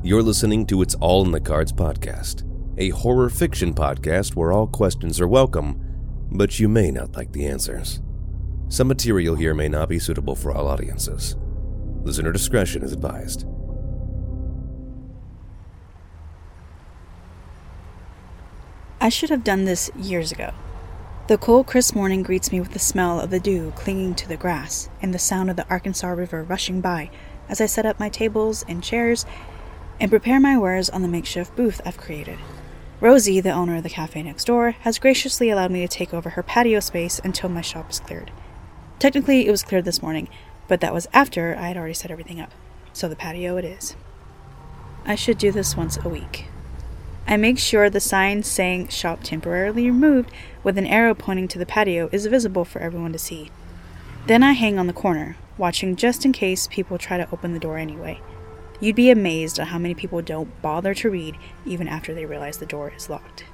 You're listening to It's All in the Cards podcast, a horror fiction podcast where all questions are welcome, but you may not like the answers. Some material here may not be suitable for all audiences. Listener discretion is advised. I should have done this years ago. The cold, crisp morning greets me with the smell of the dew clinging to the grass and the sound of the Arkansas River rushing by as I set up my tables and chairs and prepare my wares on the makeshift booth I've created. Rosie, the owner of the cafe next door, has graciously allowed me to take over her patio space until my shop is cleared. Technically, it was cleared this morning, but that was after I had already set everything up, so the patio it is. I should do this once a week. I make sure the sign saying "shop temporarily removed" with an arrow pointing to the patio is visible for everyone to see. Then I hang on the corner, watching just in case people try to open the door anyway. You'd be amazed at how many people don't bother to read even after they realize the door is locked.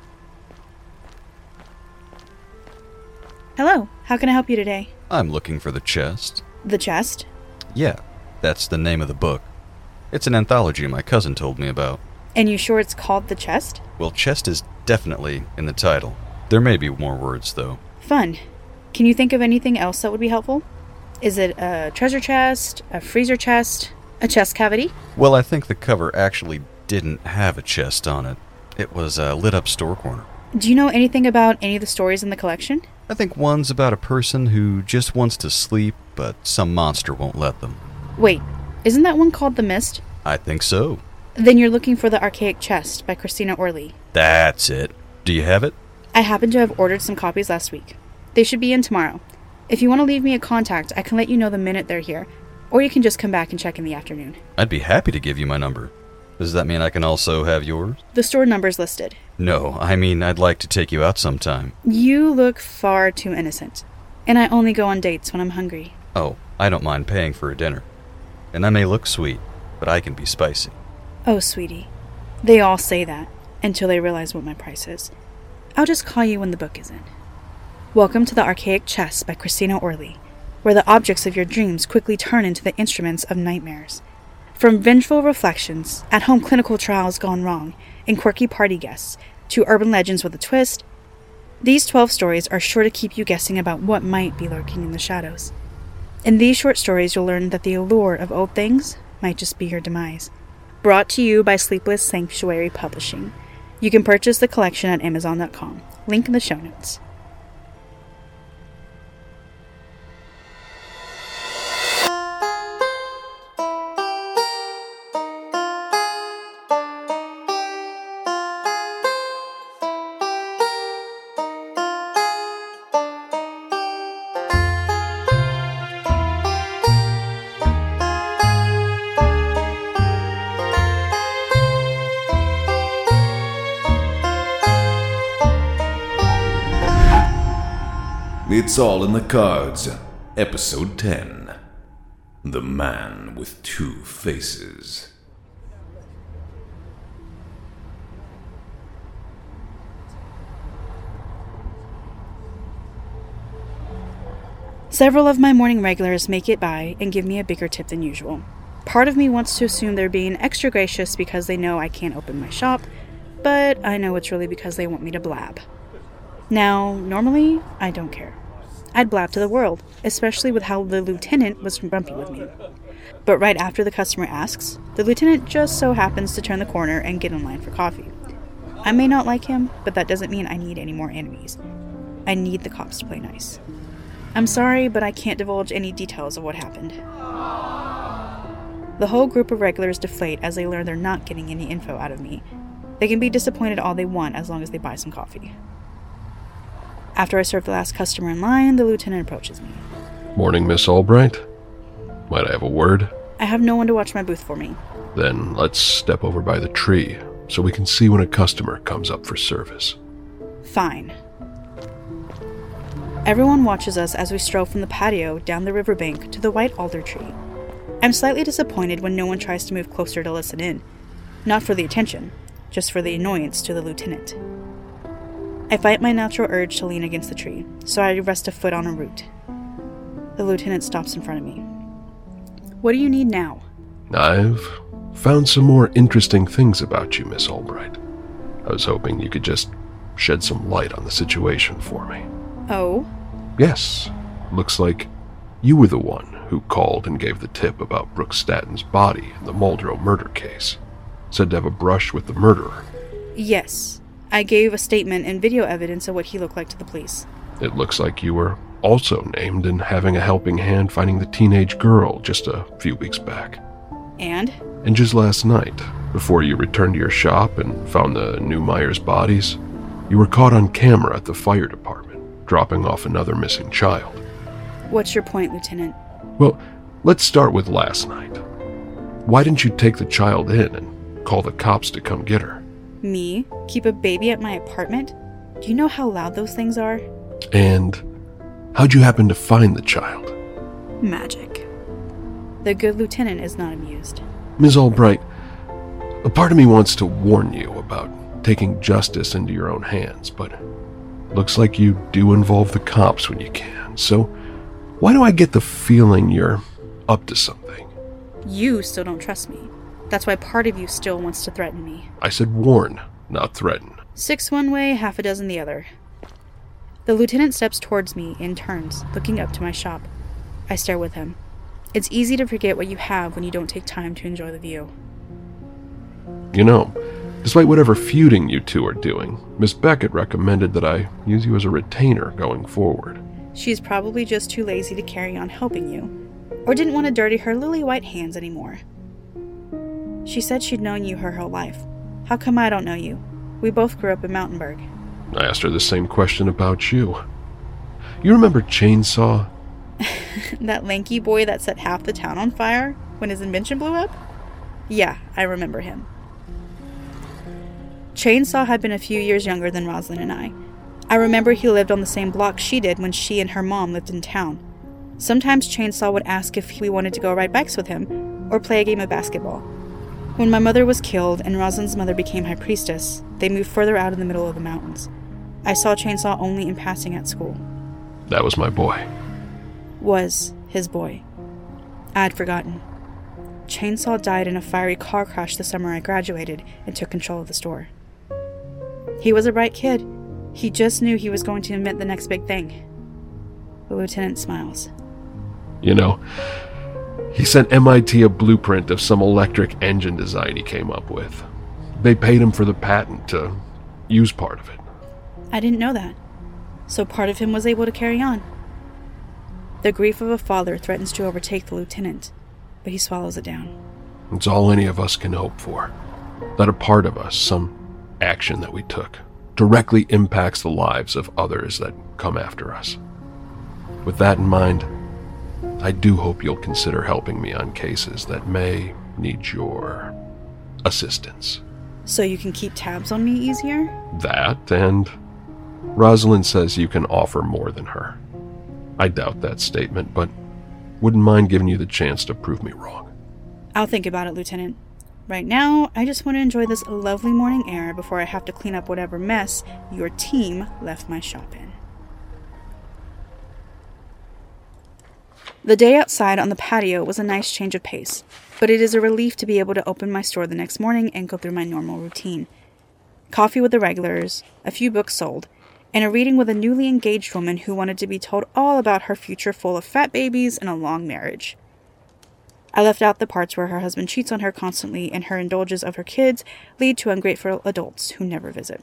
Hello, how can I help you today? I'm looking for The Chest. The Chest? Yeah, that's the name of the book. It's an anthology my cousin told me about. And you sure it's called The Chest? Well, chest is definitely in the title. There may be more words, though. Fun. Can you think of anything else that would be helpful? Is it a treasure chest, a freezer chest, a chest cavity? Well, I think the cover actually didn't have a chest on it. It was a lit-up store corner. Do you know anything about any of the stories in the collection? I think one's about a person who just wants to sleep, but some monster won't let them. Wait, isn't that one called The Mist? I think so. Then you're looking for The Archaic Chest by Kristina Orlea. That's it. Do you have it? I happen to have ordered some copies last week. They should be in tomorrow. If you want to leave me a contact, I can let you know the minute they're here. Or you can just come back and check in the afternoon. I'd be happy to give you my number. Does that mean I can also have yours? The store number's listed. No, I mean I'd like to take you out sometime. You look far too innocent. And I only go on dates when I'm hungry. Oh, I don't mind paying for a dinner. And I may look sweet, but I can be spicy. Oh, sweetie. They all say that, until they realize what my price is. I'll just call you when the book is in. Welcome to The Archaic Chest by Kristina Orlea, where the objects of your dreams quickly turn into the instruments of nightmares. From vengeful reflections, at-home clinical trials gone wrong, and quirky party guests, to urban legends with a twist, these 12 stories are sure to keep you guessing about what might be lurking in the shadows. In these short stories, you'll learn that the allure of old things might just be your demise. Brought to you by Sleepless Sanctuary Publishing. You can purchase the collection at Amazon.com. Link in the show notes. It's All in the Cards, Episode 10, The Man with Two Faces. Several of my morning regulars make it by and give me a bigger tip than usual. Part of me wants to assume they're being extra gracious because they know I can't open my shop, but I know it's really because they want me to blab. Now, normally, I don't care. I'd blab to the world, especially with how the lieutenant was grumpy with me. But right after the customer asks, the lieutenant just so happens to turn the corner and get in line for coffee. I may not like him, but that doesn't mean I need any more enemies. I need the cops to play nice. I'm sorry, but I can't divulge any details of what happened. The whole group of regulars deflate as they learn they're not getting any info out of me. They can be disappointed all they want as long as they buy some coffee. After I serve the last customer in line, the lieutenant approaches me. Morning, Miss Albright. Might I have a word? I have no one to watch my booth for me. Then let's step over by the tree so we can see when a customer comes up for service. Fine. Everyone watches us as we stroll from the patio down the riverbank to the white alder tree. I'm slightly disappointed when no one tries to move closer to listen in. Not for the attention, just for the annoyance to the lieutenant. I fight my natural urge to lean against the tree, so I rest a foot on a root. The lieutenant stops in front of me. What do you need now? I've Found some more interesting things about you, Miss Albright. I was hoping you could just shed some light on the situation for me. Oh? Yes. Looks like you were the one who called and gave the tip about Brooke Statton's body in the Muldrow murder case. Said to have a brush with the murderer. Yes. I gave a statement and video evidence of what he looked like to the police. It looks like you were also named in having a helping hand finding the teenage girl just a few weeks back. And? And just last night, before you returned to your shop and found the New Myers bodies, you were caught on camera at the fire department, dropping off another missing child. What's your point, Lieutenant? Well, let's start with last night. Why didn't you take the child in and call the cops to come get her? Me? Keep a baby at my apartment? Do you know how loud those things are? And how'd you happen to find the child? Magic. The good lieutenant is not amused. Ms. Albright, a part of me wants to warn you about taking justice into your own hands, but looks like you do involve the cops when you can, so why do I get the feeling you're up to something? You still don't trust me. That's why part of you still wants to threaten me. I said warn, not threaten. 6 one way, half a dozen the other. The lieutenant steps towards me and turns, looking up to my shop. I stare with him. It's easy to forget what you have when you don't take time to enjoy the view. You know, despite whatever feuding you two are doing, Miss Beckett recommended that I use you as a retainer going forward. She's probably just too lazy to carry on helping you, or didn't want to dirty her lily white hands anymore. She said she'd known you her whole life. How come I don't know you? We both grew up in Mountainburg. I asked her the same question about you. You remember Chainsaw? That lanky boy that set half the town on fire when his invention blew up? Yeah, I remember him. Chainsaw had been a few years younger than Roslyn and I. I remember he lived on the same block she did when she and her mom lived in town. Sometimes Chainsaw would ask if we wanted to go ride bikes with him or play a game of basketball. When my mother was killed and Roslyn's mother became high priestess, they moved further out in the middle of the mountains. I saw Chainsaw only in passing at school. That was my boy. Was his boy. I'd forgotten. Chainsaw died in a fiery car crash the summer I graduated and took control of the store. He was a bright kid. He just knew he was going to invent the next big thing. The lieutenant smiles. You know, he sent MIT a blueprint of some electric engine design he came up with. They paid him for the patent to use part of it. I didn't know that. So part of him was able to carry on. The grief of a father threatens to overtake the lieutenant, but he swallows it down. It's all any of us can hope for. That a part of us, some action that we took, directly impacts the lives of others that come after us. With that in mind, I do hope you'll consider helping me on cases that may need your assistance. So you can keep tabs on me easier? That, and Rosalind says you can offer more than her. I doubt that statement, but wouldn't mind giving you the chance to prove me wrong. I'll think about it, Lieutenant. Right now, I just want to enjoy this lovely morning air before I have to clean up whatever mess your team left my shop in. The day outside on the patio was a nice change of pace, but it is a relief to be able to open my store the next morning and go through my normal routine. Coffee with the regulars, a few books sold, and a reading with a newly engaged woman who wanted to be told all about her future full of fat babies and a long marriage. I left out the parts where her husband cheats on her constantly and her indulgences of her kids lead to ungrateful adults who never visit.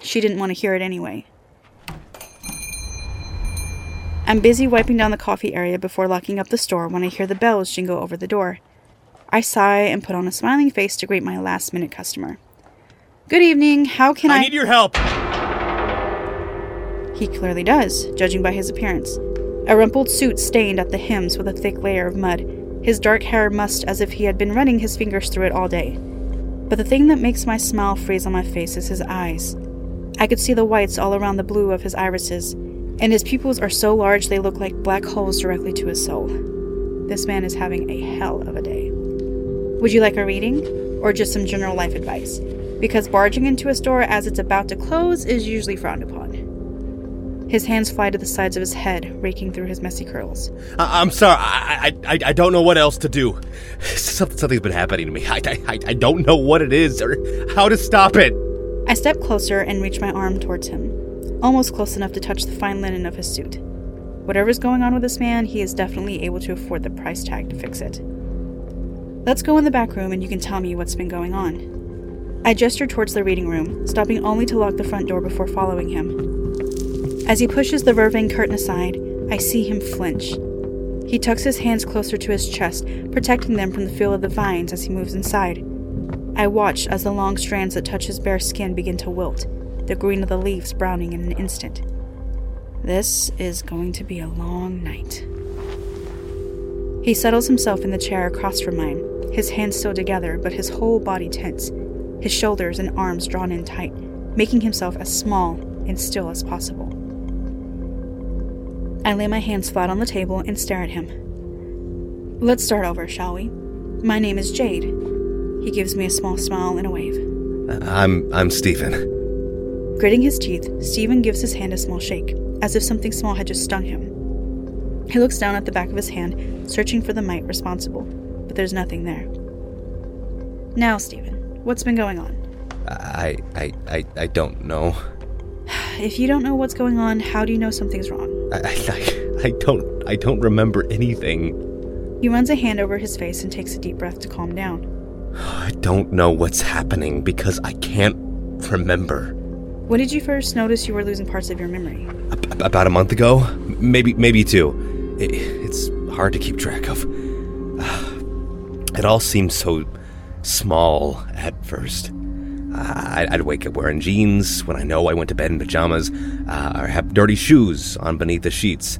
She didn't want to hear it anyway. I'm busy wiping down the coffee area before locking up the store when I hear the bells jingle over the door. I sigh and put on a smiling face to greet my last-minute customer. Good evening, how can I need your help! He clearly does, judging by his appearance. A rumpled suit stained at the hems with a thick layer of mud, his dark hair mussed as if he had been running his fingers through it all day. But the thing that makes my smile freeze on my face is his eyes. I could see the whites all around the blue of his irises, and his pupils are so large they look like black holes directly to his soul. This man is having a hell of a day. Would you like a reading, or just some general life advice? Because barging into a store as it's about to close is usually frowned upon. His hands fly to the sides of his head, raking through his messy curls. I'm sorry. I don't know what else to do. Something's been happening to me. I don't know what it is or how to stop it. I step closer and reach my arm towards him, almost close enough to touch the fine linen of his suit. Whatever's going on with this man, he is definitely able to afford the price tag to fix it. Let's go in the back room and you can tell me what's been going on. I gesture towards the reading room, stopping only to lock the front door before following him. As he pushes the vervain curtain aside, I see him flinch. He tucks his hands closer to his chest, protecting them from the feel of the vines as he moves inside. I watch as the long strands that touch his bare skin begin to wilt, the green of the leaves browning in an instant. This is going to be a long night. He settles himself in the chair across from mine, his hands still together, but his whole body tense, his shoulders and arms drawn in tight, making himself as small and still as possible. I lay my hands flat on the table and stare at him. Let's start over, shall we? My name is Jade. He gives me a small smile and a wave. I'm Stephen. Gritting his teeth, Stephen gives his hand a small shake, as if something small had just stung him. He looks down at the back of his hand, searching for the mite responsible, but there's nothing there. Now, Stephen, what's been going on? I don't know. If you don't know what's going on, how do you know something's wrong? I don't remember anything. He runs a hand over his face and takes a deep breath to calm down. I don't know what's happening because I can't remember. When did you first notice you were losing parts of your memory? About a month ago? Maybe two. It's hard to keep track of. It all seemed so small at first. I'd wake up wearing jeans when I know I went to bed in pajamas, or have dirty shoes on beneath the sheets.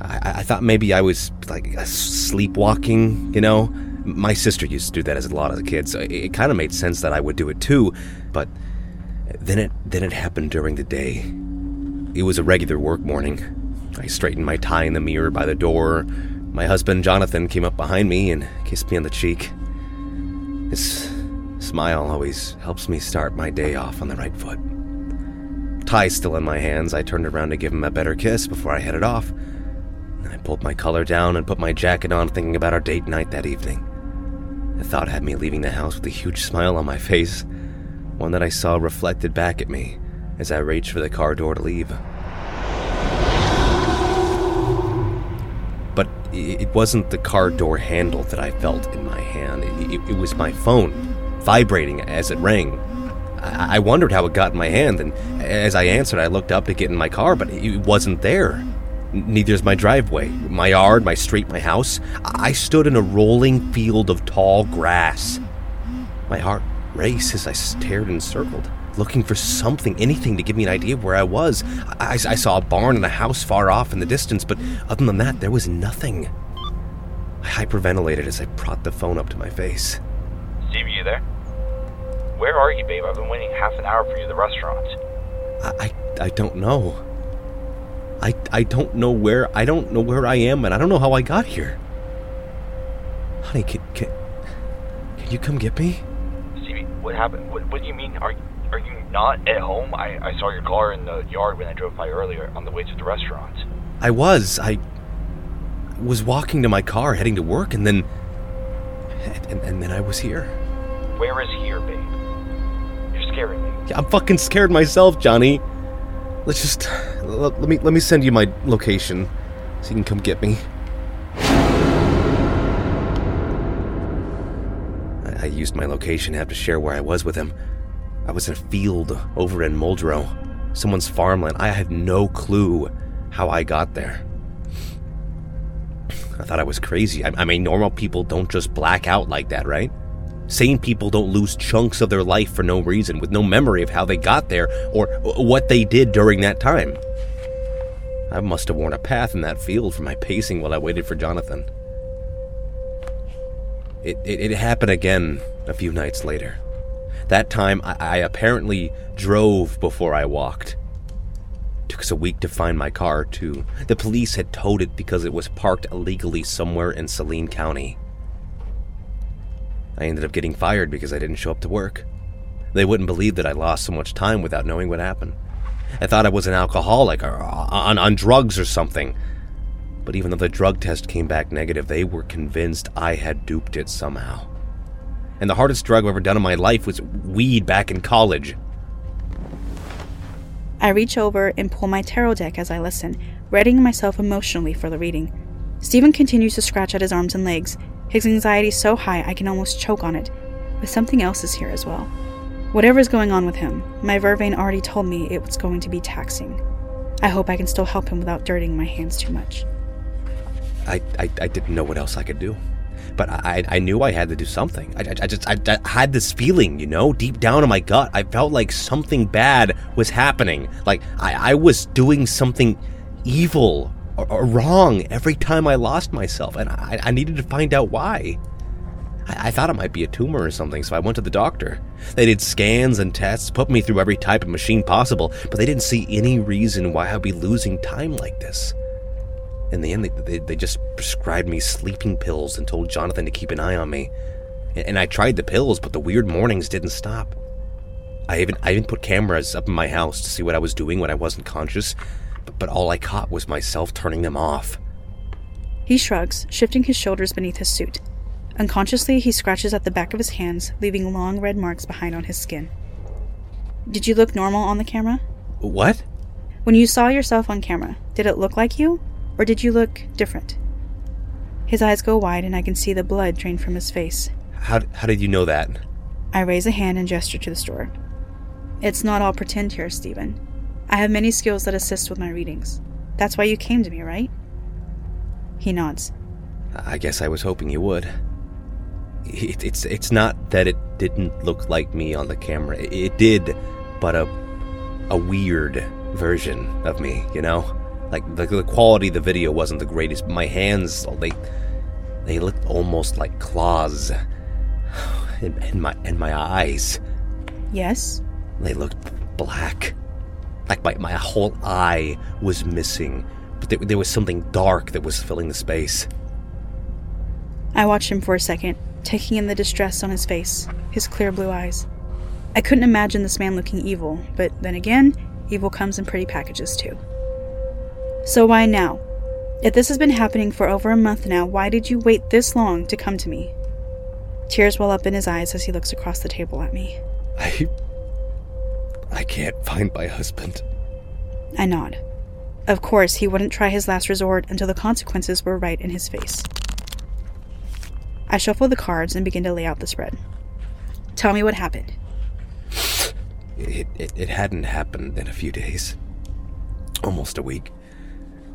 I thought maybe I was, like, sleepwalking, you know? My sister used to do that as a lot of the kids. So it kind of made sense that I would do it too, but... Then it happened during the day. It was a regular work morning. I straightened my tie in the mirror by the door. My husband, Jonathan, came up behind me and kissed me on the cheek. His smile always helps me start my day off on the right foot. Tie still in my hands, I turned around to give him a better kiss before I headed off. I pulled my collar down and put my jacket on, thinking about our date night that evening. The thought had me leaving the house with a huge smile on my face. One that I saw reflected back at me as I reached for the car door to leave. But it wasn't the car door handle that I felt in my hand. It was my phone, vibrating as it rang. I wondered how it got in my hand, and as I answered, I looked up to get in my car, but it wasn't there. Neither is my driveway, my yard, my street, my house. I stood in a rolling field of tall grass. My heart raced as I stared and circled, looking for something, anything to give me an idea of where I was. I saw a barn and a house far off in the distance, but other than that, there was nothing. I hyperventilated as I brought the phone up to my face. Steve, are you there? Where are you, babe? I've been waiting half an hour for you at the restaurant. I don't know. I don't know where I am, and I don't know how I got here. Honey, can you come get me? What happened? What do you mean? Are you not at home? I saw your car in the yard when I drove by earlier on the way to the restaurant. I was walking to my car, heading to work, and then I was here. Where is here, babe? You're scaring me. Yeah, I'm fucking scared myself, Johnny. Let me send you my location so you can come get me. I used my location app to share where I was with him. I was in a field over in Muldrow, someone's farmland. I had no clue how I got there. I thought I was crazy. I mean, normal people don't just black out like that, right? Sane people don't lose chunks of their life for no reason, with no memory of how they got there or what they did during that time. I must have worn a path in that field for my pacing while I waited for Jonathan. It happened again a few nights later. That time, I apparently drove before I walked. It took us a week to find my car, too. The police had towed it because it was parked illegally somewhere in Saline County. I ended up getting fired because I didn't show up to work. They wouldn't believe that I lost so much time without knowing what happened. I thought I was an alcoholic or on drugs or something. But even though the drug test came back negative, they were convinced I had duped it somehow. And the hardest drug I've ever done in my life was weed back in college. I reach over and pull my tarot deck as I listen, readying myself emotionally for the reading. Stephen continues to scratch at his arms and legs, his anxiety so high I can almost choke on it. But something else is here as well. Whatever is going on with him, my vervain already told me it was going to be taxing. I hope I can still help him without dirtying my hands too much. I didn't know what else I could do. But I knew I had to do something. I had this feeling, you know, deep down in my gut. I felt like something bad was happening. Like I was doing something evil or wrong every time I lost myself. And I needed to find out why. I thought it might be a tumor or something, so I went to the doctor. They did scans and tests, put me through every type of machine possible, but they didn't see any reason why I'd be losing time like this. In the end, they just prescribed me sleeping pills and told Jonathan to keep an eye on me. And I tried the pills, but the weird mornings didn't stop. I even put cameras up in my house to see what I was doing when I wasn't conscious, but all I caught was myself turning them off. He shrugs, shifting his shoulders beneath his suit. Unconsciously, he scratches at the back of his hands, leaving long red marks behind on his skin. Did you look normal on the camera? What? When you saw yourself on camera, did it look like you? Or did you look different? His eyes go wide and I can see the blood drain from his face. How did you know that? I raise a hand and gesture to the store. It's not all pretend here, Stephen. I have many skills that assist with my readings. That's why you came to me, right? He nods. I guess I was hoping you would. It's not that it didn't look like me on the camera. It did, but a weird version of me, you know? Like, the quality of the video wasn't the greatest. My hands, they looked almost like claws. And my eyes. Yes? They looked black. Like, my whole eye was missing. But there was something dark that was filling the space. I watched him for a second, taking in the distress on his face, his clear blue eyes. I couldn't imagine this man looking evil, but then again, evil comes in pretty packages, too. So why now? If this has been happening for over a month now, why did you wait this long to come to me? Tears well up in his eyes as he looks across the table at me. I can't find my husband. I nod. Of course, he wouldn't try his last resort until the consequences were right in his face. I shuffle the cards and begin to lay out the spread. Tell me what happened. It hadn't happened in a few days. Almost a week.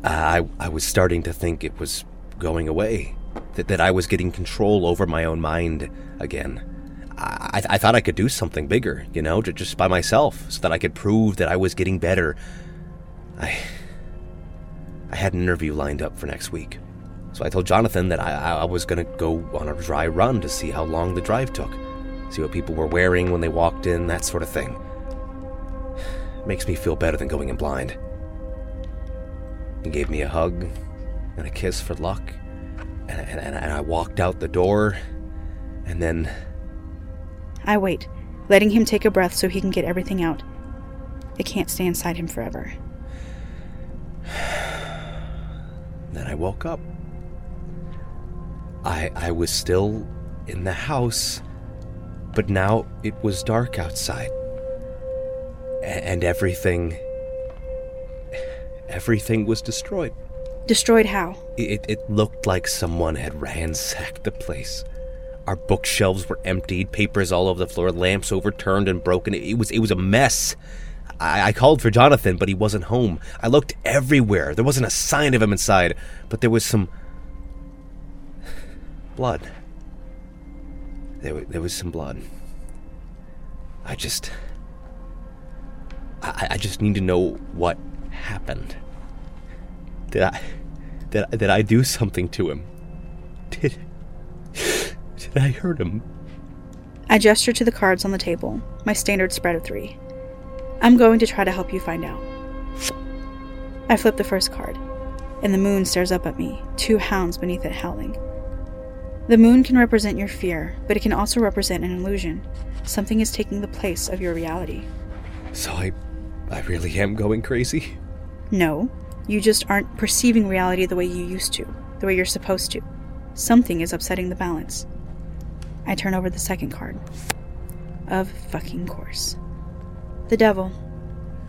I was starting to think it was going away, that I was getting control over my own mind again. I thought I could do something bigger, you know, just by myself, so that I could prove that I was getting better. I had an interview lined up for next week, so I told Jonathan that I was going to go on a dry run to see how long the drive took, see what people were wearing when they walked in, that sort of thing. It makes me feel better than going in blind. He gave me a hug and a kiss for luck, and I walked out the door, and then... I wait, letting him take a breath so he can get everything out. It can't stay inside him forever. Then I woke up. I was still in the house, but now it was dark outside. And everything... Everything was destroyed. Destroyed how? It looked like someone had ransacked the place. Our bookshelves were emptied, papers all over the floor, lamps overturned and broken. It was a mess. I called for Jonathan, but he wasn't home. I looked everywhere. There wasn't a sign of him inside, but there was some blood. There was some blood. I just need to know what happened. Did I do something to him? Did I hurt him? I gesture to the cards on the table, my standard spread of 3. I'm going to try to help you find out. I flip the first card, and the moon stares up at me, 2 hounds beneath it howling. The moon can represent your fear, but it can also represent an illusion. Something is taking the place of your reality. So I I really am going crazy? No, you just aren't perceiving reality the way you used to, the way you're supposed to. Something is upsetting the balance. I turn over the second card. Of fucking course. The devil.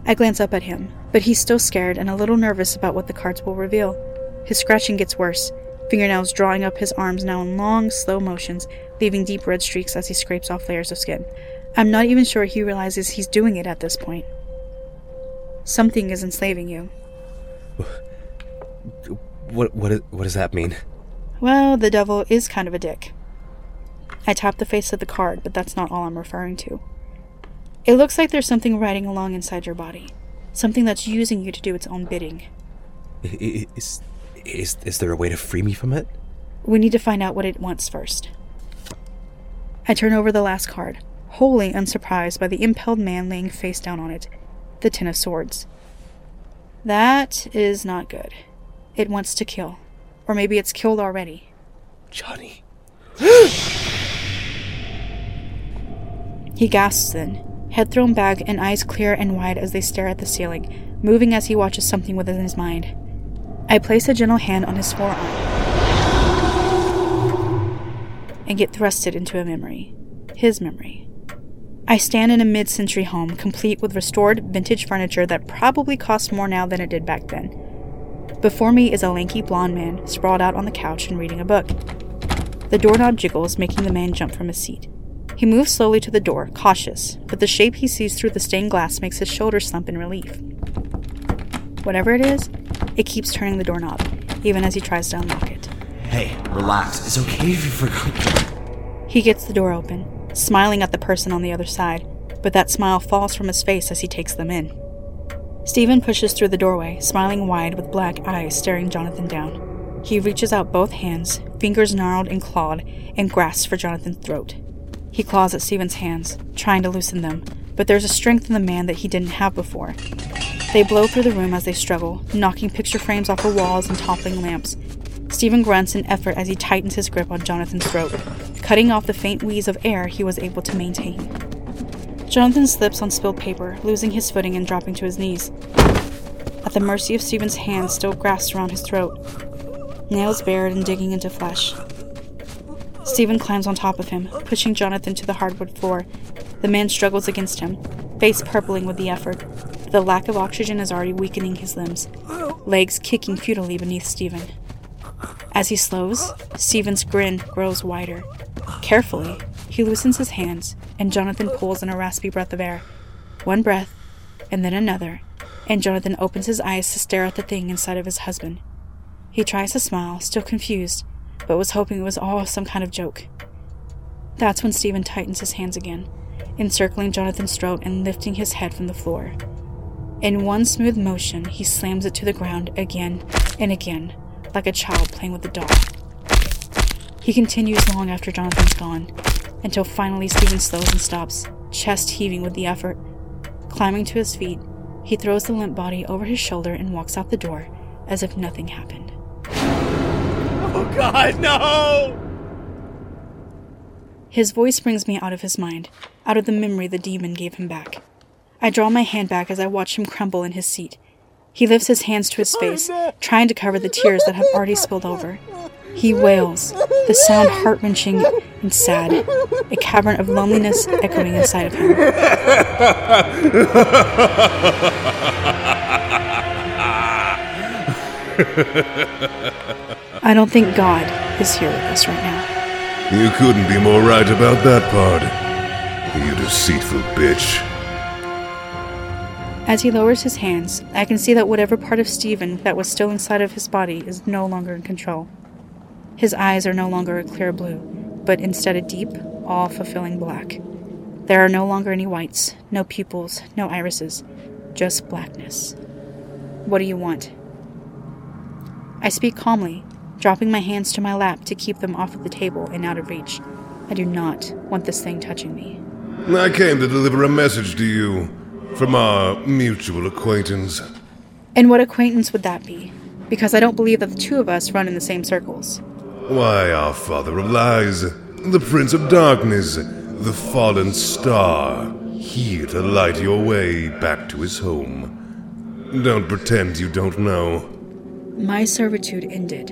I glance up at him, but he's still scared and a little nervous about what the cards will reveal. His scratching gets worse, fingernails drawing up his arms now in long, slow motions, leaving deep red streaks as he scrapes off layers of skin. I'm not even sure he realizes he's doing it at this point. Something is enslaving you. What does that mean? Well, the devil is kind of a dick. I tap the face of the card, but that's not all I'm referring to. It looks like there's something riding along inside your body. Something that's using you to do its own bidding. Is there a way to free me from it? We need to find out what it wants first. I turn over the last card, wholly unsurprised by the impaled man laying face down on it. The Ten of Swords. That is not good. It wants to kill. Or maybe it's killed already. Johnny. He gasps then, head thrown back and eyes clear and wide as they stare at the ceiling, moving as he watches something within his mind. I place a gentle hand on his forearm and get thrusted into a memory. His memory. I stand in a mid-century home, complete with restored vintage furniture that probably costs more now than it did back then. Before me is a lanky blonde man, sprawled out on the couch and reading a book. The doorknob jiggles, making the man jump from his seat. He moves slowly to the door, cautious, but the shape he sees through the stained glass makes his shoulders slump in relief. Whatever it is, it keeps turning the doorknob, even as he tries to unlock it. Hey, relax. It's okay if you forgot. He gets the door open, smiling at the person on the other side, but that smile falls from his face as he takes them in. Stephen pushes through the doorway, smiling wide with black eyes staring Jonathan down. He reaches out both hands, fingers gnarled and clawed, and grasps for Jonathan's throat. He claws at Stephen's hands, trying to loosen them, but there's a strength in the man that he didn't have before. They blow through the room as they struggle, knocking picture frames off the walls and toppling lamps. Stephen grunts in effort as he tightens his grip on Jonathan's throat, cutting off the faint wheeze of air he was able to maintain. Jonathan slips on spilled paper, losing his footing and dropping to his knees. At the mercy of Stephen's hand still grasped around his throat, nails bared and digging into flesh. Stephen climbs on top of him, pushing Jonathan to the hardwood floor. The man struggles against him, face purpling with the effort. The lack of oxygen is already weakening his limbs, legs kicking futilely beneath Stephen. As he slows, Stephen's grin grows wider. Carefully, he loosens his hands, and Jonathan pulls in a raspy breath of air. One breath, and then another, and Jonathan opens his eyes to stare at the thing inside of his husband. He tries to smile, still confused, but was hoping it was all some kind of joke. That's when Stephen tightens his hands again, encircling Jonathan's throat and lifting his head from the floor. In one smooth motion, he slams it to the ground again and again, like a child playing with a doll. He continues long after Jonathan's gone, until finally Stephen slows and stops, chest heaving with the effort. Climbing to his feet, he throws the limp body over his shoulder and walks out the door, as if nothing happened. Oh God, no! His voice brings me out of his mind, out of the memory the demon gave him back. I draw my hand back as I watch him crumble in his seat. He lifts his hands to his face, trying to cover the tears that have already spilled over. He wails, the sound heart-wrenching and sad, a cavern of loneliness echoing inside of him. I don't think God is here with us right now. You couldn't be more right about that part, you deceitful bitch. As he lowers his hands, I can see that whatever part of Stephen that was still inside of his body is no longer in control. His eyes are no longer a clear blue, but instead a deep, all-fulfilling black. There are no longer any whites, no pupils, no irises, just blackness. What do you want? I speak calmly, dropping my hands to my lap to keep them off of the table and out of reach. I do not want this thing touching me. I came to deliver a message to you. From our mutual acquaintance. And what acquaintance would that be? Because I don't believe that the two of us run in the same circles. Why, our father of lies, the prince of darkness, the fallen star, He to light your way back to his home. Don't pretend you don't know. My servitude ended.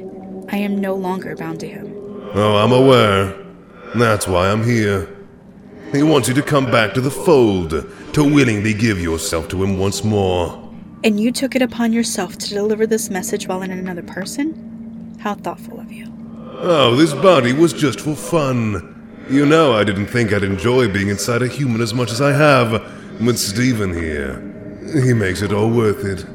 I am no longer bound to him. Oh, I'm aware. That's why I'm here. He wants you to come back to the fold, to willingly give yourself to him once more. And you took it upon yourself to deliver this message while in another person? How thoughtful of you. Oh, this body was just for fun. You know, I didn't think I'd enjoy being inside a human as much as I have. With Stephen here, he makes it all worth it.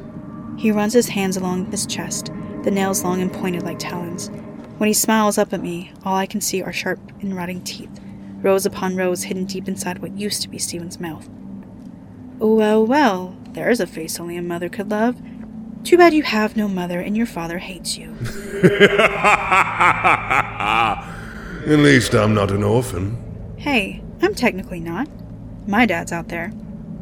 He runs his hands along his chest, the nails long and pointed like talons. When he smiles up at me, all I can see are sharp and rotting teeth, rows upon rows hidden deep inside what used to be Stephen's mouth. Well, well, there's a face only a mother could love. Too bad you have no mother and your father hates you. At least I'm not an orphan. Hey, I'm technically not. My dad's out there.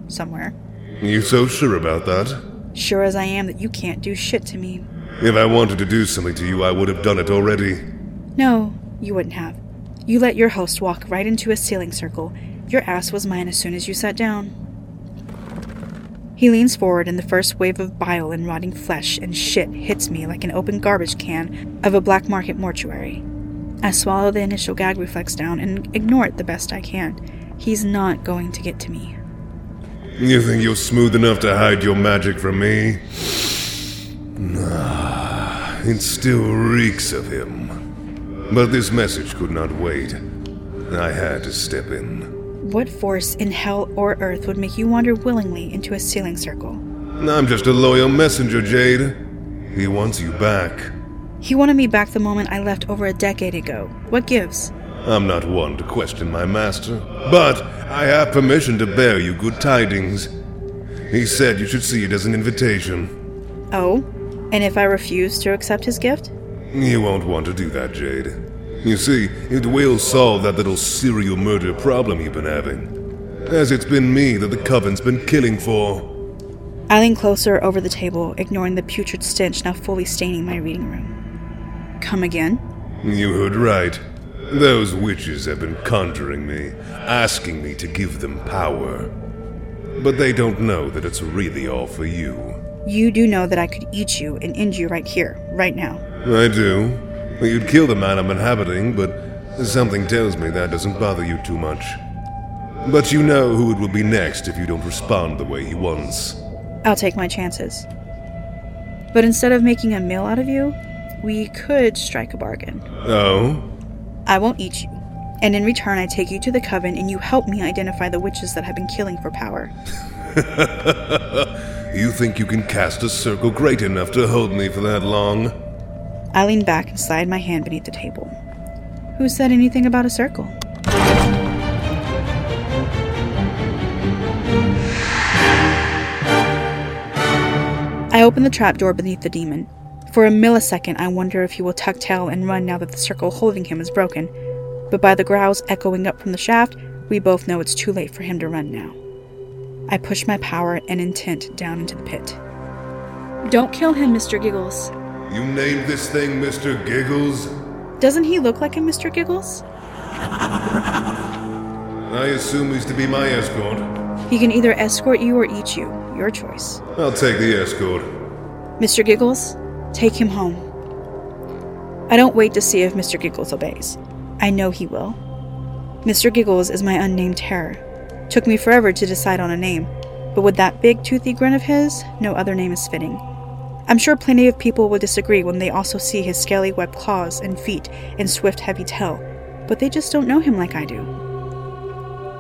Somewhere. You so sure about that? Sure as I am that you can't do shit to me. If I wanted to do something to you, I would have done it already. No, you wouldn't have. You let your host walk right into a ceiling circle. Your ass was mine as soon as you sat down. He leans forward and the first wave of bile and rotting flesh and shit hits me like an open garbage can of a black market mortuary. I swallow the initial gag reflex down and ignore it the best I can. He's not going to get to me. You think you're smooth enough to hide your magic from me? Nah, it still reeks of him. But this message could not wait. I had to step in. What force in hell or earth would make you wander willingly into a sealing circle? I'm just a loyal messenger, Jade. He wants you back. He wanted me back the moment I left over a decade ago. What gives? I'm not one to question my master, but I have permission to bear you good tidings. He said you should see it as an invitation. Oh? And if I refuse to accept his gift? You won't want to do that, Jade. You see, it will solve that little serial murder problem you've been having, as it's been me that the Coven's been killing for. I lean closer over the table, ignoring the putrid stench now fully staining my reading room. Come again? You heard right. Those witches have been conjuring me, asking me to give them power. But they don't know that it's really all for you. You do know that I could eat you and end you right here, right now. I do. You'd kill the man I'm inhabiting, but something tells me that doesn't bother you too much. But you know who it will be next if you don't respond the way he wants. I'll take my chances. But instead of making a meal out of you, we could strike a bargain. Oh? I won't eat you, and in return I take you to the Coven and you help me identify the witches that have been killing for power. You think you can cast a circle great enough to hold me for that long? I lean back and slide my hand beneath the table. Who said anything about a circle? I open the trapdoor beneath the demon. For a millisecond, I wonder if he will tuck tail and run now that the circle holding him is broken. But by the growls echoing up from the shaft, we both know it's too late for him to run now. I push my power and intent down into the pit. Don't kill him, Mr. Giggles. You named this thing Mr. Giggles? Doesn't he look like a Mr. Giggles? I assume he's to be my escort. He can either escort you or eat you. Your choice. I'll take the escort. Mr. Giggles? Take him home. I don't wait to see if Mr. Giggles obeys. I know he will. Mr. Giggles is my unnamed terror. Took me forever to decide on a name, but with that big toothy grin of his, no other name is fitting. I'm sure plenty of people will disagree when they also see his scaly webbed claws and feet and swift heavy tail, but they just don't know him like I do.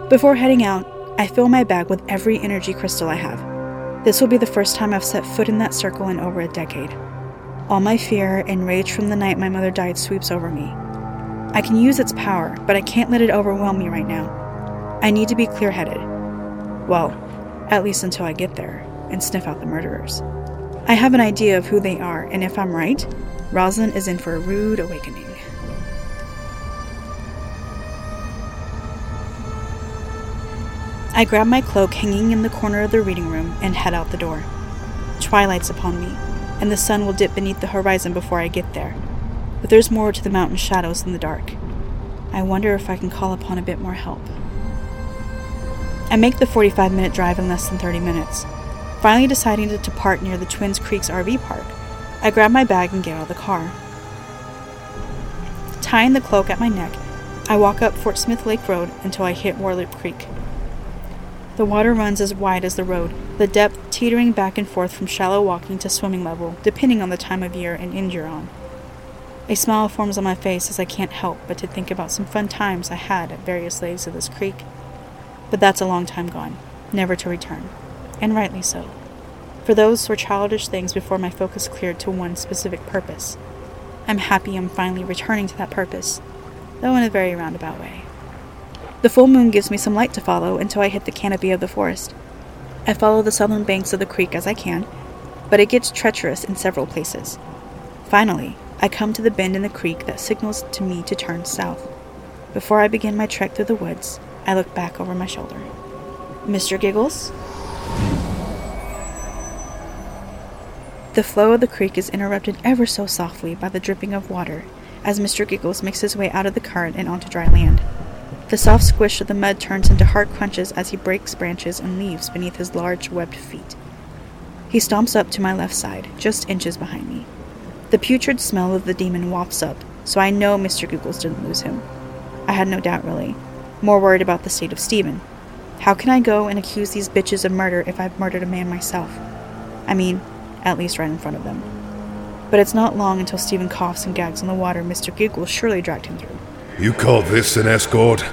Before heading out, I fill my bag with every energy crystal I have. This will be the first time I've set foot in that circle in over a decade. All my fear and rage from the night my mother died sweeps over me. I can use its power, but I can't let it overwhelm me right now. I need to be clear-headed. Well, at least until I get there and sniff out the murderers. I have an idea of who they are, and if I'm right, Roslyn is in for a rude awakening. I grab my cloak hanging in the corner of the reading room and head out the door. Twilight's upon me, and the sun will dip beneath the horizon before I get there. But there's more to the mountain shadows than the dark. I wonder if I can call upon a bit more help. and make the 45-minute drive in less than 30 minutes. Finally deciding to depart near the Twin Creeks RV park, I grab my bag and get out of the car. Tying the cloak at my neck, I walk up Fort Smith Lake Road until I hit Warloop Creek. The water runs as wide as the road, the depth teetering back and forth from shallow walking to swimming level, depending on the time of year and end you're on. A smile forms on my face as I can't help but to think about some fun times I had at various lakes of this creek. But that's a long time gone, never to return, and rightly so. For those were childish things before my focus cleared to one specific purpose. I'm happy I'm finally returning to that purpose, though in a very roundabout way. The full moon gives me some light to follow until I hit the canopy of the forest. I follow the southern banks of the creek as I can, but it gets treacherous in several places. Finally, I come to the bend in the creek that signals to me to turn south. Before I begin my trek through the woods, I look back over my shoulder. Mr. Giggles? The flow of the creek is interrupted ever so softly by the dripping of water as Mr. Giggles makes his way out of the current and onto dry land. The soft squish of the mud turns into hard crunches as he breaks branches and leaves beneath his large webbed feet. He stomps up to my left side, just inches behind me. The putrid smell of the demon wafts up, so I know Mr. Giggles didn't lose him. I had no doubt, really. More worried about the state of Stephen. How can I go and accuse these bitches of murder if I've murdered a man myself? I mean, at least right in front of them. But it's not long until Stephen coughs and gags on the water Mr. Giggles surely dragged him through. You call this an escort?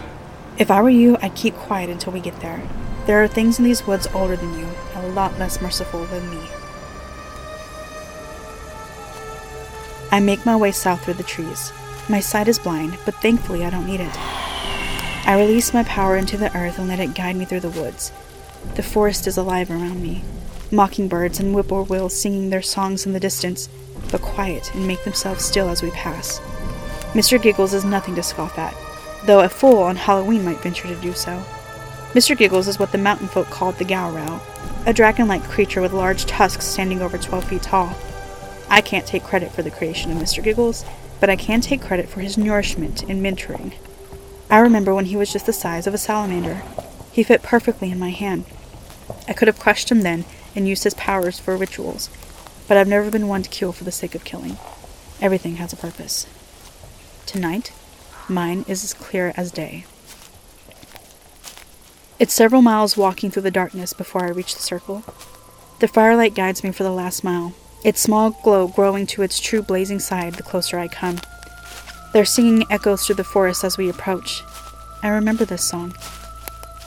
If I were you, I'd keep quiet until we get there. There are things in these woods older than you, and a lot less merciful than me. I make my way south through the trees. My sight is blind, but thankfully I don't need it. I release my power into the earth and let it guide me through the woods. The forest is alive around me, mockingbirds and whippoorwills singing their songs in the distance, but quiet and make themselves still as we pass. Mr. Giggles is nothing to scoff at, though a fool on Halloween might venture to do so. Mr. Giggles is what the mountain folk called the Gowrao, a dragon-like creature with large tusks standing over 12 feet tall. I can't take credit for the creation of Mr. Giggles, but I can take credit for his nourishment and mentoring. I remember when he was just the size of a salamander. He fit perfectly in my hand. I could have crushed him then and used his powers for rituals, but I've never been one to kill for the sake of killing. Everything has a purpose. Tonight, mine is as clear as day. It's several miles walking through the darkness before I reach the circle. The firelight guides me for the last mile, its small glow growing to its true blazing side the closer I come. Their singing echoes through the forest as we approach. I remember this song.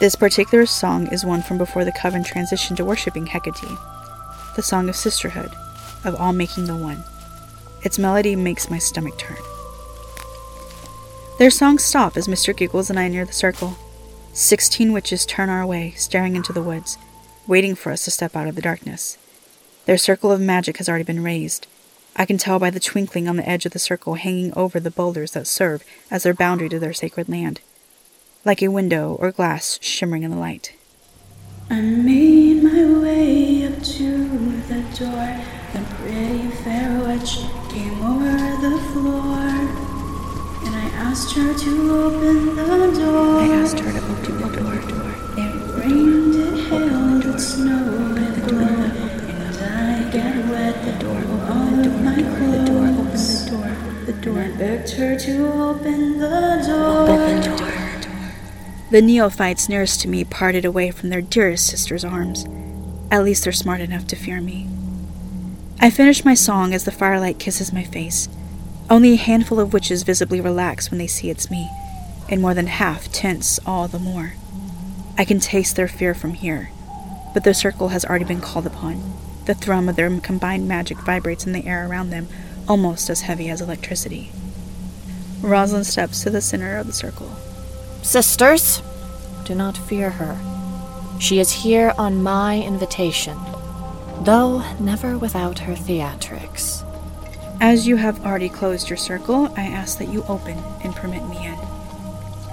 This particular song is one from before the coven transitioned to worshipping Hecate, the song of sisterhood, of all making the one. Its melody makes my stomach turn. Their songs stop as Mr. Giggles and I near the circle. 16 witches turn our way, staring into the woods, waiting for us to step out of the darkness. Their circle of magic has already been raised. I can tell by the twinkling on the edge of the circle hanging over the boulders that serve as their boundary to their sacred land, like a window or glass shimmering in the light. I made my way up to the door. The pretty fair witch came over the floor. I asked her to open the door. It rained, it hailed, it snowed, it glowed, and I got wet. The door opened, the door opened. I begged her to open the door. The neophytes nearest to me parted away from their dearest sister's arms. At least they're smart enough to fear me. I finish my song as the firelight kisses my face. Only a handful of witches visibly relax when they see it's me, and more than half tense all the more. I can taste their fear from here, but their circle has already been called upon. The thrum of their combined magic vibrates in the air around them, almost as heavy as electricity. Roslyn steps to the center of the circle. Sisters, do not fear her. She is here on my invitation, though never without her theatrics. As you have already closed your circle, I ask that you open and permit me in.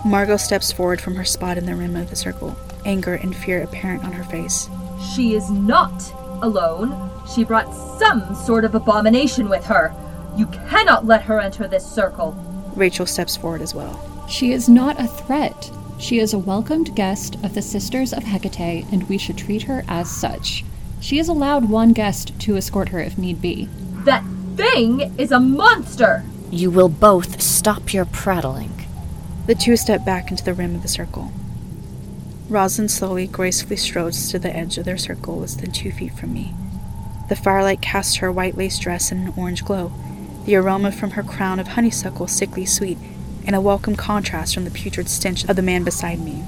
Margot steps forward from her spot in the rim of the circle, anger and fear apparent on her face. She is not alone. She brought some sort of abomination with her. You cannot let her enter this circle. Rachel steps forward as well. She is not a threat. She is a welcomed guest of the Sisters of Hecate, and we should treat her as such. She is allowed one guest to escort her if need be. That thing is a monster! You will both stop your prattling. The two step back into the rim of the circle. Roslyn slowly, gracefully strodes to the edge of their circle less than 2 feet from me. The firelight casts her white lace dress in an orange glow, the aroma from her crown of honeysuckle sickly sweet, and a welcome contrast from the putrid stench of the man beside me.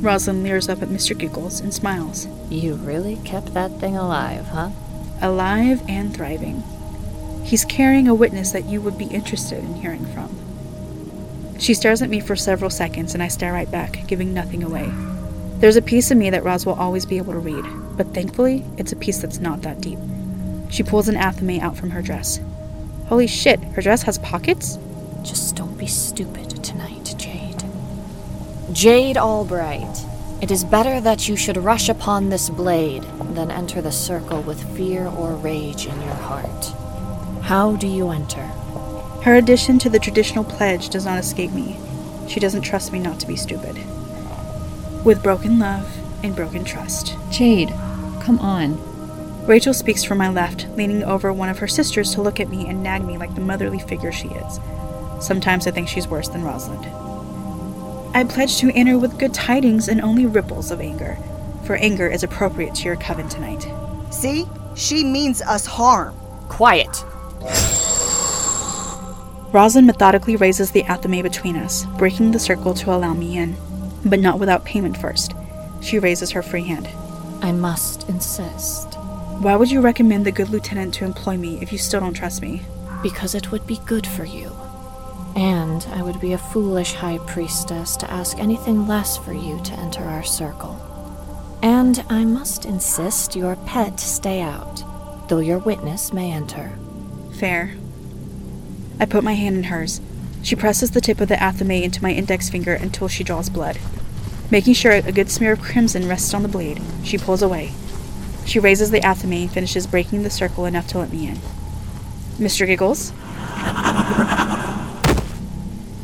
Roslyn leers up at Mr. Giggles and smiles. You really kept that thing alive, huh? Alive and thriving. He's carrying a witness that you would be interested in hearing from. She stares at me for several seconds, and I stare right back, giving nothing away. There's a piece of me that Roz will always be able to read, but thankfully, it's a piece that's not that deep. She pulls an athame out from her dress. Holy shit, her dress has pockets? Just don't be stupid tonight, Jade. Jade Albright, it is better that you should rush upon this blade than enter the circle with fear or rage in your heart. How do you enter? Her addition to the traditional pledge does not escape me. She doesn't trust me not to be stupid. With broken love and broken trust. Jade, come on. Rachel speaks from my left, leaning over one of her sisters to look at me and nag me like the motherly figure she is. Sometimes I think she's worse than Rosalind. I pledge to enter with good tidings and only ripples of anger, for anger is appropriate to your coven tonight. See? She means us harm. Quiet. Roslyn methodically raises the athame between us, breaking the circle to allow me in, but not without payment first. She raises her free hand. I must insist. Why would you recommend the good lieutenant to employ me if you still don't trust me? Because it would be good for you. And I would be a foolish high priestess to ask anything less for you to enter our circle. And I must insist your pet stay out, though your witness may enter. Fair. I put my hand in hers. She presses the tip of the athame into my index finger until she draws blood. Making sure a good smear of crimson rests on the blade, she pulls away. She raises the athame and finishes breaking the circle enough to let me in. Mr. Giggles?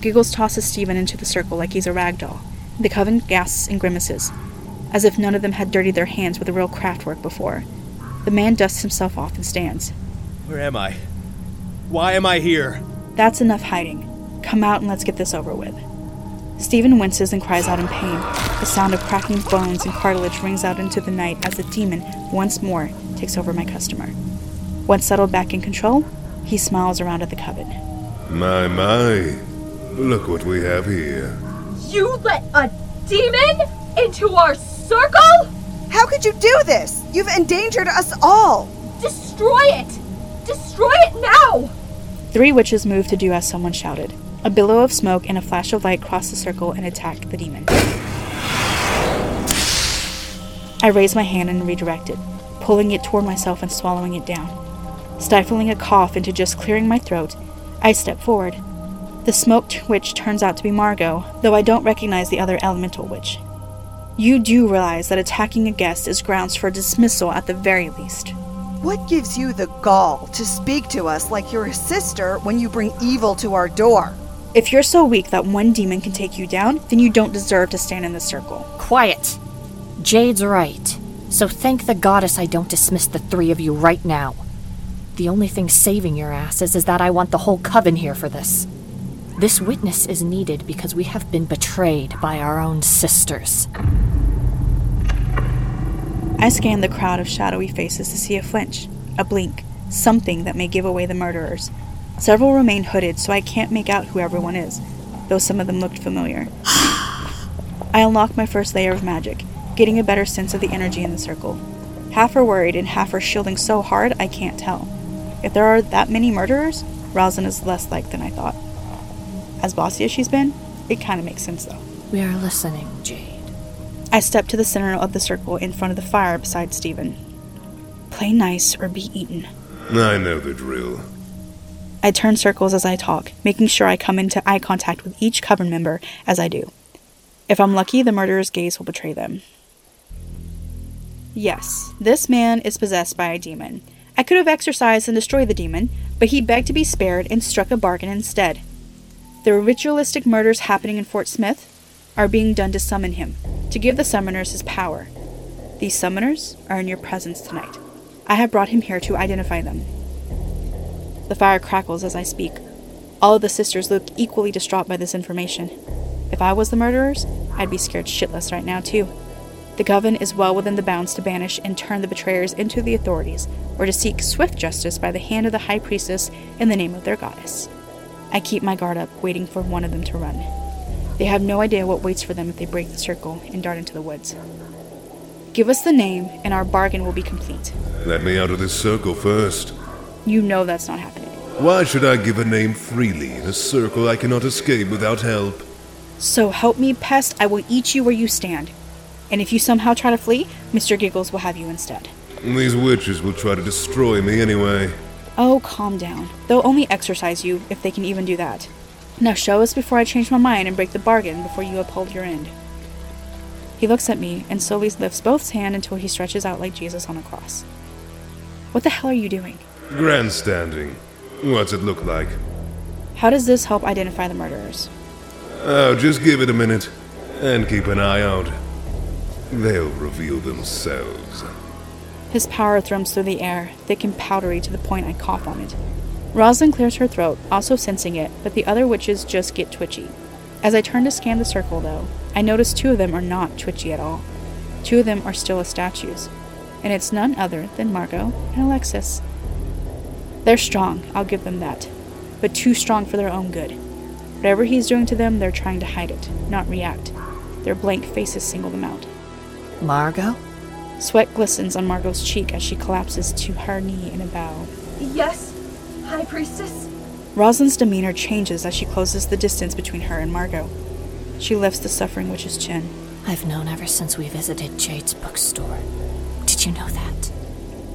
Giggles tosses Stephen into the circle like he's a rag doll. The coven gasps and grimaces, as if none of them had dirtied their hands with the real craftwork before. The man dusts himself off and stands. Where am I? Why am I here? That's enough hiding. Come out and let's get this over with. Stephen winces and cries out in pain. The sound of cracking bones and cartilage rings out into the night as the demon, once more, takes over my customer. Once settled back in control, he smiles around at the coven. My. Look what we have here. You let a demon into our circle? How could you do this? You've endangered us all. Destroy it! Destroy it now! 3 witches moved to do as someone shouted. A billow of smoke and a flash of light crossed the circle and attacked the demon. I raised my hand and redirected, pulling it toward myself and swallowing it down. Stifling a cough into just clearing my throat, I stepped forward. The smoked witch turns out to be Margot, though I don't recognize the other elemental witch. You do realize that attacking a guest is grounds for dismissal at the very least. What gives you the gall to speak to us like you're a sister when you bring evil to our door? If you're so weak that one demon can take you down, then you don't deserve to stand in the circle. Quiet. Jade's right. So thank the goddess I don't dismiss the 3 of you right now. The only thing saving your asses is that I want the whole coven here for this. This witness is needed because we have been betrayed by our own sisters. I scanned the crowd of shadowy faces to see a flinch, a blink, something that may give away the murderers. Several remain hooded, so I can't make out who everyone is, though some of them looked familiar. I unlocked my first layer of magic, getting a better sense of the energy in the circle. Half are worried and half are shielding so hard I can't tell. If there are that many murderers, Roslyn is less like than I thought. As bossy as she's been, it kind of makes sense though. We are listening, Jade. I stepped to the center of the circle in front of the fire beside Stephen. Play nice or be eaten. I know the drill. I turn circles as I talk, making sure I come into eye contact with each coven member as I do. If I'm lucky, the murderer's gaze will betray them. Yes, this man is possessed by a demon. I could have exorcised and destroyed the demon, but he begged to be spared and struck a bargain instead. The ritualistic murders happening in Fort Smith are being done to summon him, to give the summoners his power. These summoners are in your presence tonight. I have brought him here to identify them. The fire crackles as I speak. All of the sisters look equally distraught by this information. If I was the murderers, I'd be scared shitless right now, too. The coven is well within the bounds to banish and turn the betrayers into the authorities, or to seek swift justice by the hand of the high priestess in the name of their goddess. I keep my guard up, waiting for one of them to run. They have no idea what waits for them if they break the circle and dart into the woods. Give us the name, and our bargain will be complete. Let me out of this circle first. You know that's not happening. Why should I give a name freely in a circle I cannot escape without help? So help me, pest, I will eat you where you stand. And if you somehow try to flee, Mr. Giggles will have you instead. These witches will try to destroy me anyway. Oh, calm down. They'll only exorcise you, if they can even do that. Now show us before I change my mind and break the bargain before you uphold your end. He looks at me and slowly lifts both hands until he stretches out like Jesus on a cross. What the hell are you doing? Grandstanding. What's it look like? How does this help identify the murderers? Oh, just give it a minute. And keep an eye out. They'll reveal themselves. His power thrums through the air, thick and powdery to the point I cough on it. Roslyn clears her throat, also sensing it, but the other witches just get twitchy. As I turn to scan the circle, though, I notice two of them are not twitchy at all. Two of them are still as statues, and it's none other than Margot and Alexis. They're strong, I'll give them that, but too strong for their own good. Whatever he's doing to them, they're trying to hide it, not react. Their blank faces single them out. Margot? Sweat glistens on Margot's cheek as she collapses to her knee in a bow. Yes, High Priestess? Rosalind's demeanor changes as she closes the distance between her and Margot. She lifts the suffering witch's chin. I've known ever since we visited Jade's bookstore. Did you know that?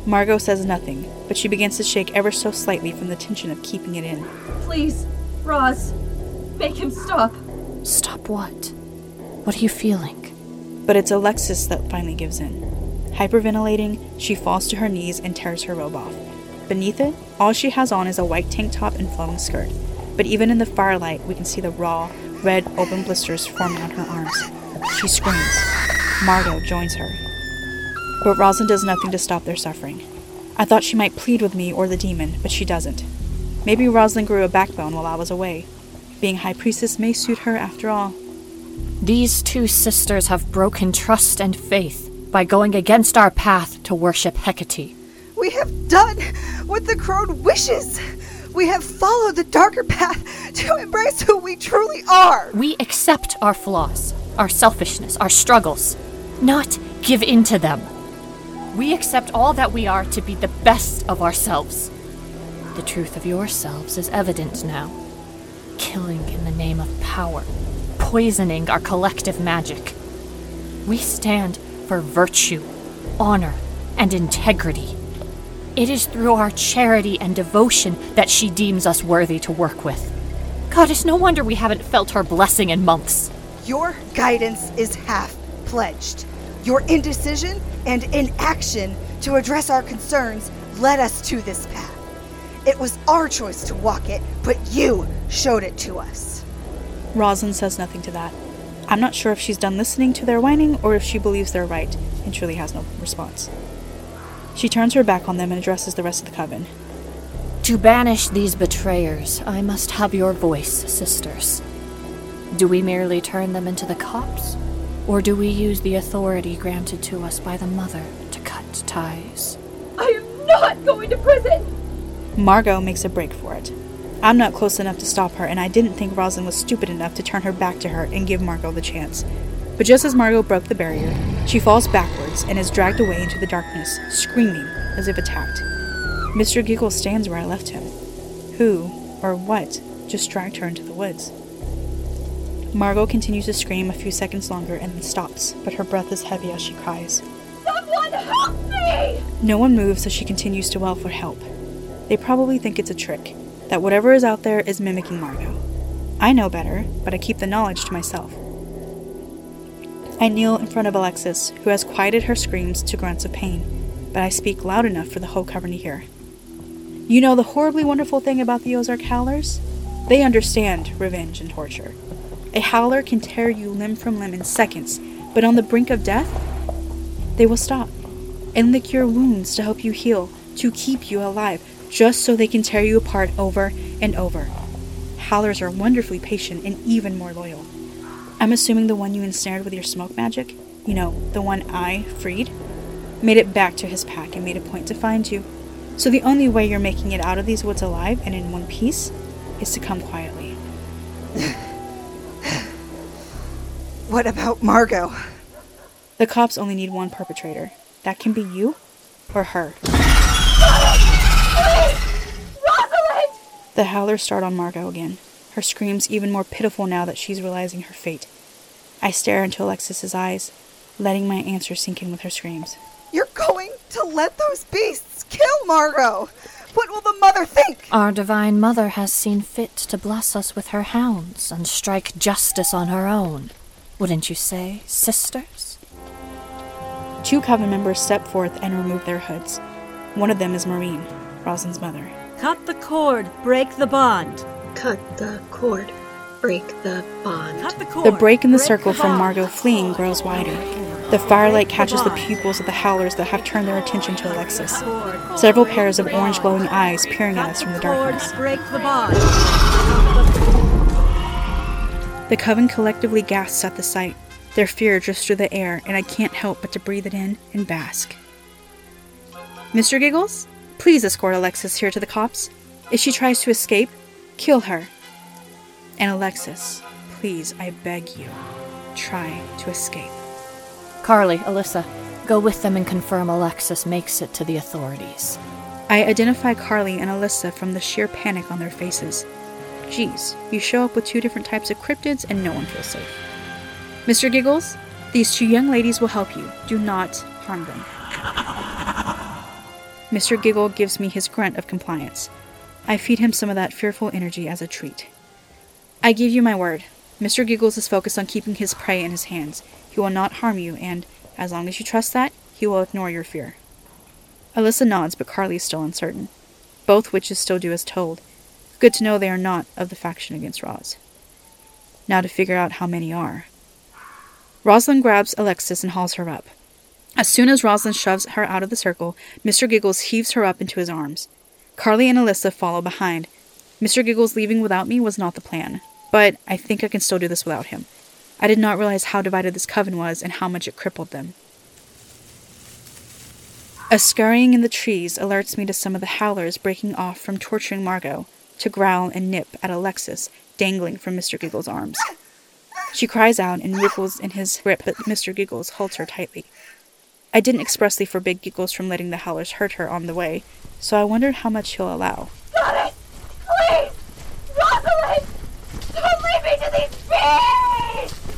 Margot says nothing, but she begins to shake ever so slightly from the tension of keeping it in. Please, Roz, make him stop. Stop what? What are you feeling? But it's Alexis that finally gives in. Hyperventilating, she falls to her knees and tears her robe off. Beneath it, all she has on is a white tank top and flowing skirt. But even in the firelight, we can see the raw, red, open blisters forming on her arms. She screams. Margot joins her. But Roslyn does nothing to stop their suffering. I thought she might plead with me or the demon, but she doesn't. Maybe Roslyn grew a backbone while I was away. Being High Priestess may suit her after all. These two sisters have broken trust and faith by going against our path to worship Hecate. We have done what the crone wishes. We have followed the darker path to embrace who we truly are. We accept our flaws, our selfishness, our struggles, not give in to them. We accept all that we are to be the best of ourselves. The truth of yourselves is evident now. Killing in the name of power, poisoning our collective magic. We stand for virtue, honor, and integrity. It is through our charity and devotion that she deems us worthy to work with. God, it's no wonder we haven't felt her blessing in months. Your guidance is half-pledged. Your indecision and inaction to address our concerns led us to this path. It was our choice to walk it, but you showed it to us. Rosalind says nothing to that. I'm not sure if she's done listening to their whining or if she believes they're right and truly has no response. She turns her back on them and addresses the rest of the coven. To banish these betrayers, I must have your voice, sisters. Do we merely turn them into the cops, or do we use the authority granted to us by the mother to cut ties? I am not going to prison! Margot makes a break for it. I'm not close enough to stop her, and I didn't think Roslyn was stupid enough to turn her back to her and give Margot the chance. But just as Margot broke the barrier, she falls backwards and is dragged away into the darkness, screaming as if attacked. Mr. Giggles stands where I left him. Who, or what, just dragged her into the woods? Margot continues to scream a few seconds longer and then stops, but her breath is heavy as she cries. Someone help me! No one moves as she continues to wail for help. They probably think it's a trick, that whatever is out there is mimicking Margot. I know better, but I keep the knowledge to myself. I kneel in front of Alexis, who has quieted her screams to grunts of pain, but I speak loud enough for the whole coven to hear. You know the horribly wonderful thing about the Ozark Howlers? They understand revenge and torture. A howler can tear you limb from limb in seconds, but on the brink of death, they will stop and lick your wounds to help you heal, to keep you alive, just so they can tear you apart over and over. Howlers are wonderfully patient and even more loyal. I'm assuming the one you ensnared with your smoke magic, you know, the one I freed, made it back to his pack and made a point to find you. So the only way you're making it out of these woods alive and in one piece is to come quietly. What about Margot? The cops only need one perpetrator. That can be you or her. Rosalind! The howlers start on Margot again. Her screams even more pitiful now that she's realizing her fate. I stare into Alexis's eyes, letting my answer sink in with her screams. You're going to let those beasts kill Margot! What will the mother think? Our divine mother has seen fit to bless us with her hounds and strike justice on her own. Wouldn't you say, sisters? Two coven members step forth and remove their hoods. One of them is Maureen, Roslyn's mother. Cut the cord, break the bond. Cut the cord, break the bond. The break in the circle from Margot fleeing grows wider. The firelight catches the pupils of the howlers that have turned their attention to Alexis. Several pairs of orange glowing eyes peering at us from the darkness. The coven collectively gasps at the sight. Their fear drifts through the air, and I can't help but to breathe it in and bask. Mr. Giggles, please escort Alexis here to the cops. If she tries to escape, kill her. And Alexis, please, I beg you, try to escape. Carly, Alyssa, go with them and confirm Alexis makes it to the authorities. I identify Carly and Alyssa from the sheer panic on their faces. Geez, you show up with two different types of cryptids and no one feels safe. Mr. Giggles, these two young ladies will help you. Do not harm them. Mr. Giggle gives me his grunt of compliance. I feed him some of that fearful energy as a treat. I give you my word. Mr. Giggles is focused on keeping his prey in his hands. He will not harm you, and, as long as you trust that, he will ignore your fear. Alyssa nods, but Carly is still uncertain. Both witches still do as told. Good to know they are not of the faction against Roz. Now to figure out how many are. Roslyn grabs Alexis and hauls her up. As soon as Roslyn shoves her out of the circle, Mr. Giggles heaves her up into his arms. Carly and Alyssa follow behind. Mr. Giggles leaving without me was not the plan, but I think I can still do this without him. I did not realize how divided this coven was and how much it crippled them. A scurrying in the trees alerts me to some of the howlers breaking off from torturing Margot, to growl and nip at Alexis, dangling from Mr. Giggles' arms. She cries out and wriggles in his grip, but Mr. Giggles holds her tightly. I didn't expressly forbid Giggles from letting the howlers hurt her on the way, so I wondered how much he'll allow. Not it! Please! Rosalind! Don't leave me to these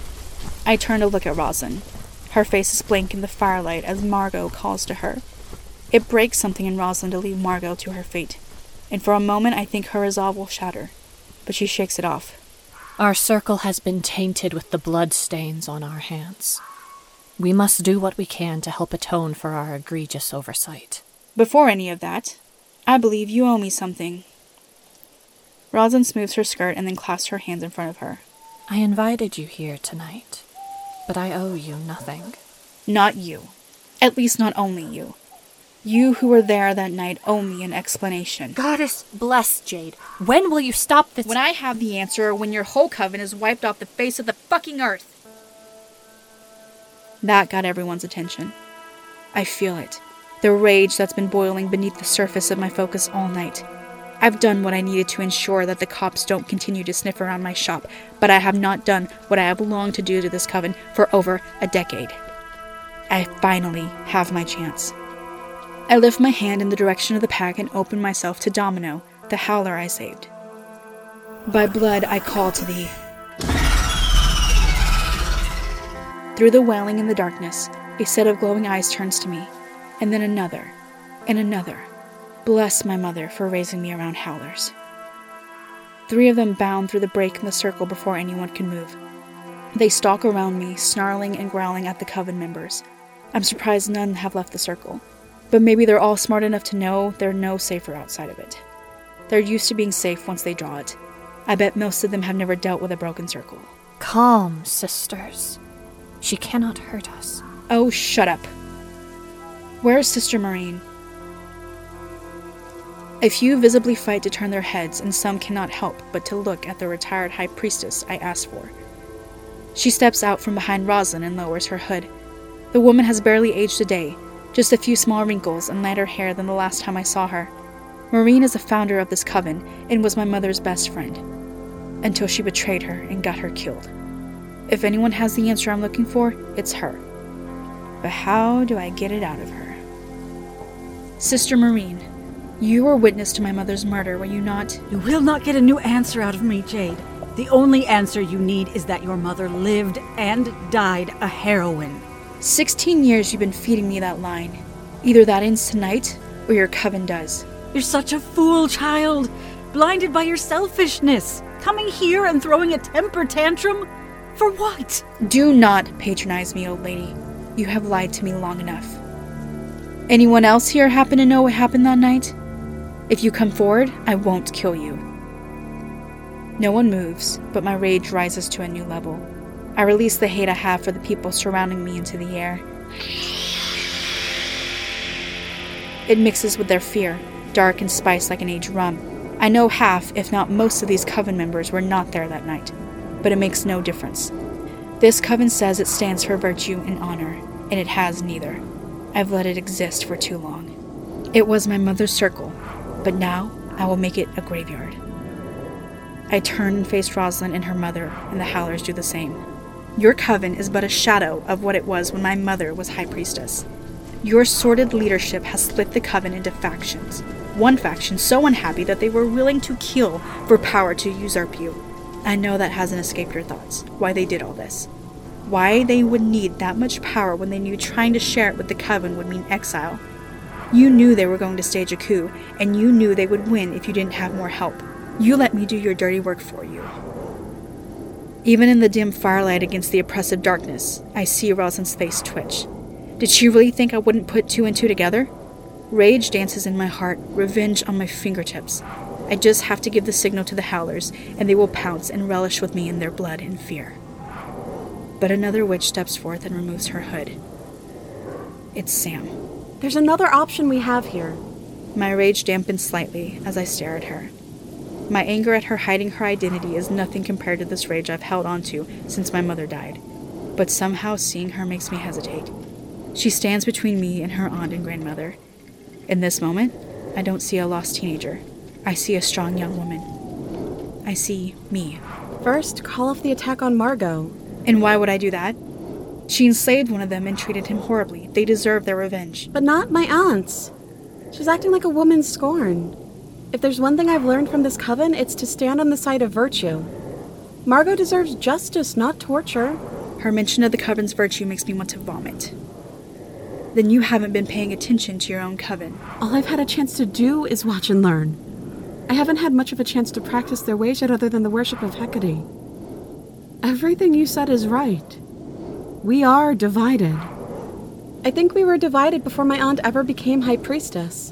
beasts! I turn to look at Roslyn. Her face is blank in the firelight as Margot calls to her. It breaks something in Roslyn to leave Margot to her fate. And for a moment I think her resolve will shatter, but she shakes it off. Our circle has been tainted with the blood stains on our hands. We must do what we can to help atone for our egregious oversight. Before any of that, I believe you owe me something. Roslyn smooths her skirt and then clasps her hands in front of her. I invited you here tonight, but I owe you nothing. Not you. At least not only you. You who were there that night owe me an explanation. Goddess bless, Jade. When will you stop this? When I have the answer, or when your whole coven is wiped off the face of the fucking earth. That got everyone's attention. I feel it. The rage that's been boiling beneath the surface of my focus all night. I've done what I needed to ensure that the cops don't continue to sniff around my shop, but I have not done what I have longed to do to this coven for over a decade. I finally have my chance. I lift my hand in the direction of the pack and open myself to Domino, the howler I saved. By blood I call to thee. Through the wailing in the darkness, a set of glowing eyes turns to me, and then another, and another. Bless my mother for raising me around howlers. Three of them bound through the break in the circle before anyone can move. They stalk around me, snarling and growling at the coven members. I'm surprised none have left the circle. But maybe they're all smart enough to know they're no safer outside of it. They're used to being safe once they draw it. I bet most of them have never dealt with a broken circle. Calm, sisters. She cannot hurt us. Oh, shut up. Where is Sister Maureen? A few visibly fight to turn their heads, and some cannot help but to look at the retired high priestess I asked for. She steps out from behind Roslyn and lowers her hood. The woman has barely aged a day, just a few small wrinkles and lighter hair than the last time I saw her. Maureen is the founder of this coven and was my mother's best friend, until she betrayed her and got her killed. If anyone has the answer I'm looking for, it's her. But how do I get it out of her? Sister Maureen, you were witness to my mother's murder, were you not? You will not get a new answer out of me, Jade. The only answer you need is that your mother lived and died a heroine. 16 years you've been feeding me that line. Either that ends tonight, or your coven does. You're such a fool, child. Blinded by your selfishness. Coming here and throwing a temper tantrum? For what? Do not patronize me, old lady. You have lied to me long enough. Anyone else here happen to know what happened that night? If you come forward, I won't kill you. No one moves, but my rage rises to a new level. I release the hate I have for the people surrounding me into the air. It mixes with their fear, dark and spiced like an aged rum. I know half, if not most, of these coven members were not there that night, but it makes no difference. This coven says it stands for virtue and honor, and it has neither. I've let it exist for too long. It was my mother's circle, but now I will make it a graveyard. I turn and face Roslyn and her mother, and the Howlers do the same. Your coven is but a shadow of what it was when my mother was High Priestess. Your sordid leadership has split the coven into factions. One faction so unhappy that they were willing to kill for power to usurp you. I know that hasn't escaped your thoughts, why they did all this. Why they would need that much power when they knew trying to share it with the coven would mean exile. You knew they were going to stage a coup, and you knew they would win if you didn't have more help. You let me do your dirty work for you. Even in the dim firelight against the oppressive darkness, I see Roslyn's face twitch. Did she really think I wouldn't put two and two together? Rage dances in my heart, revenge on my fingertips. I just have to give the signal to the Howlers, and they will pounce and relish with me in their blood and fear. But another witch steps forth and removes her hood. It's Sam. There's another option we have here. My rage dampens slightly as I stare at her. My anger at her hiding her identity is nothing compared to this rage I've held onto since my mother died. But somehow seeing her makes me hesitate. She stands between me and her aunt and grandmother. In this moment, I don't see a lost teenager. I see a strong young woman. I see me. First, call off the attack on Margot. And why would I do that? She enslaved one of them and treated him horribly. They deserve their revenge. But not my aunt's. She's acting like a woman scorned. If there's one thing I've learned from this coven, it's to stand on the side of virtue. Margot deserves justice, not torture. Her mention of the coven's virtue makes me want to vomit. Then you haven't been paying attention to your own coven. All I've had a chance to do is watch and learn. I haven't had much of a chance to practice their ways yet other than the worship of Hecate. Everything you said is right. We are divided. I think we were divided before my aunt ever became High Priestess.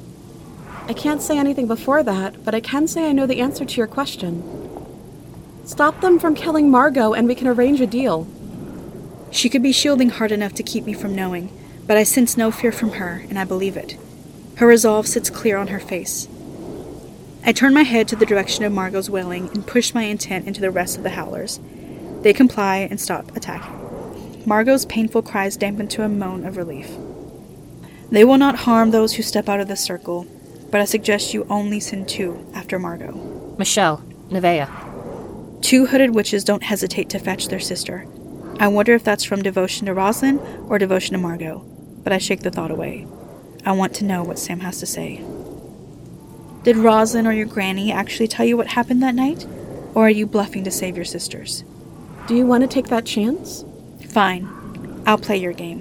I can't say anything before that, but I can say I know the answer to your question. Stop them from killing Margot and we can arrange a deal. She could be shielding hard enough to keep me from knowing, but I sense no fear from her, and I believe it. Her resolve sits clear on her face. I turn my head to the direction of Margot's wailing and push my intent into the rest of the Howlers. They comply and stop attacking. Margot's painful cries dampen to a moan of relief. They will not harm those who step out of the circle, but I suggest you only send two after Margot. Michelle, Nevaeh. Two hooded witches don't hesitate to fetch their sister. I wonder if that's from devotion to Roslyn or devotion to Margot, but I shake the thought away. I want to know what Sam has to say. Did Roslyn or your granny actually tell you what happened that night? Or are you bluffing to save your sisters? Do you want to take that chance? Fine. I'll play your game.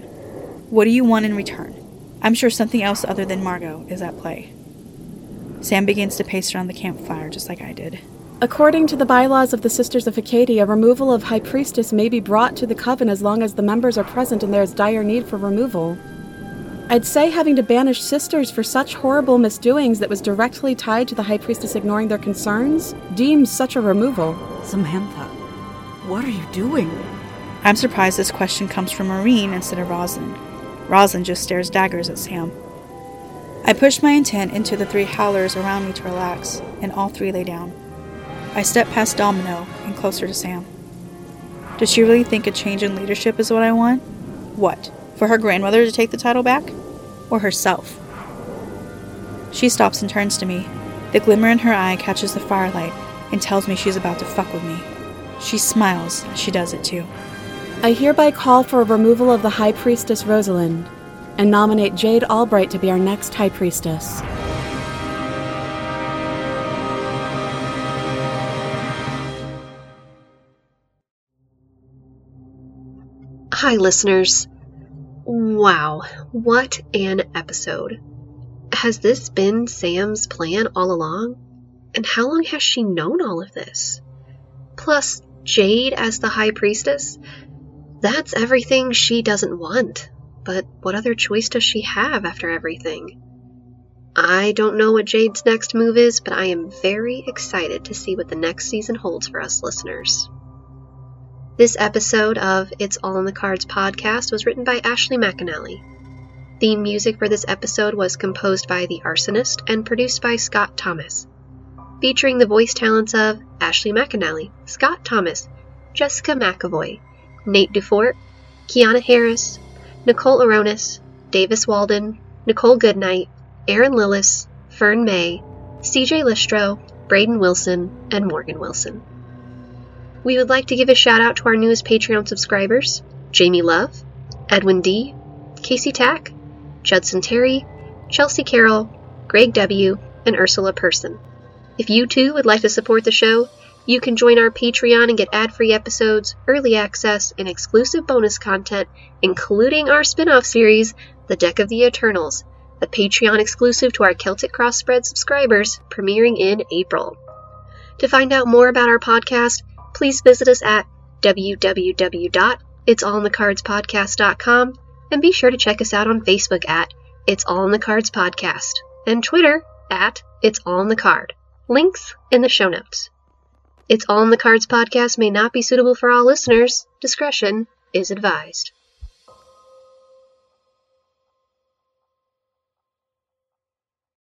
What do you want in return? I'm sure something else other than Margot is at play. Sam begins to pace around the campfire just like I did. According to the bylaws of the Sisters of Hecate, a removal of High Priestess may be brought to the coven as long as the members are present and there is dire need for removal. I'd say having to banish sisters for such horrible misdoings that was directly tied to the High Priestess ignoring their concerns deems such a removal. Samantha, What are you doing? I'm surprised this question comes from Maureen instead of Roslyn. Roslyn just stares daggers at Sam. I pushed my intent into the three howlers around me to relax, and all three lay down. I stepped past Domino and closer to Sam. Does she really think a change in leadership is what I want? What, for her grandmother to take the title back? Or herself? She stops and turns to me. The glimmer in her eye catches the firelight and tells me she's about to fuck with me. She smiles as she does it too. I hereby call for a removal of the High Priestess Rosalind and nominate Jade Albright to be our next High Priestess. Hi, listeners. Wow, what an episode. Has this been Sam's plan all along? And how long has she known all of this? Plus, Jade as the High Priestess? That's everything she doesn't want. But what other choice does she have after everything? I don't know what Jade's next move is, but I am very excited to see what the next season holds for us listeners. This episode of It's All in the Cards podcast was written by Ashley McAnelly. The music for this episode was composed by The Arsonist and produced by Scott Thomas, featuring the voice talents of Ashley McAnelly, Scott Thomas, Jessica McAvoy, Nate Dufort, Kiana Harris, Nicole Aronis, Davis Walden, Nicole Goodnight, Aaron Lillis, Fern May, CJ Listro, Braden Wilson, and Morgan Wilson. We would like to give a shout out to our newest Patreon subscribers, Jamie Love, Edwin D., Casey Tack, Judson Terry, Chelsea Carroll, Greg W., and Ursula Person. If you too would like to support the show, you can join our Patreon and get ad-free episodes, early access, and exclusive bonus content, including our spin-off series, The Deck of the Eternals, a Patreon exclusive to our Celtic Cross Spread subscribers, premiering in April. To find out more about our podcast, please visit us at www.itstallinthecardspodcast.com and be sure to check us out on Facebook at It's All in the Cards Podcast and Twitter at It's All in the Card. Links in the show notes. It's All in the Cards podcast may not be suitable for all listeners. Discretion is advised.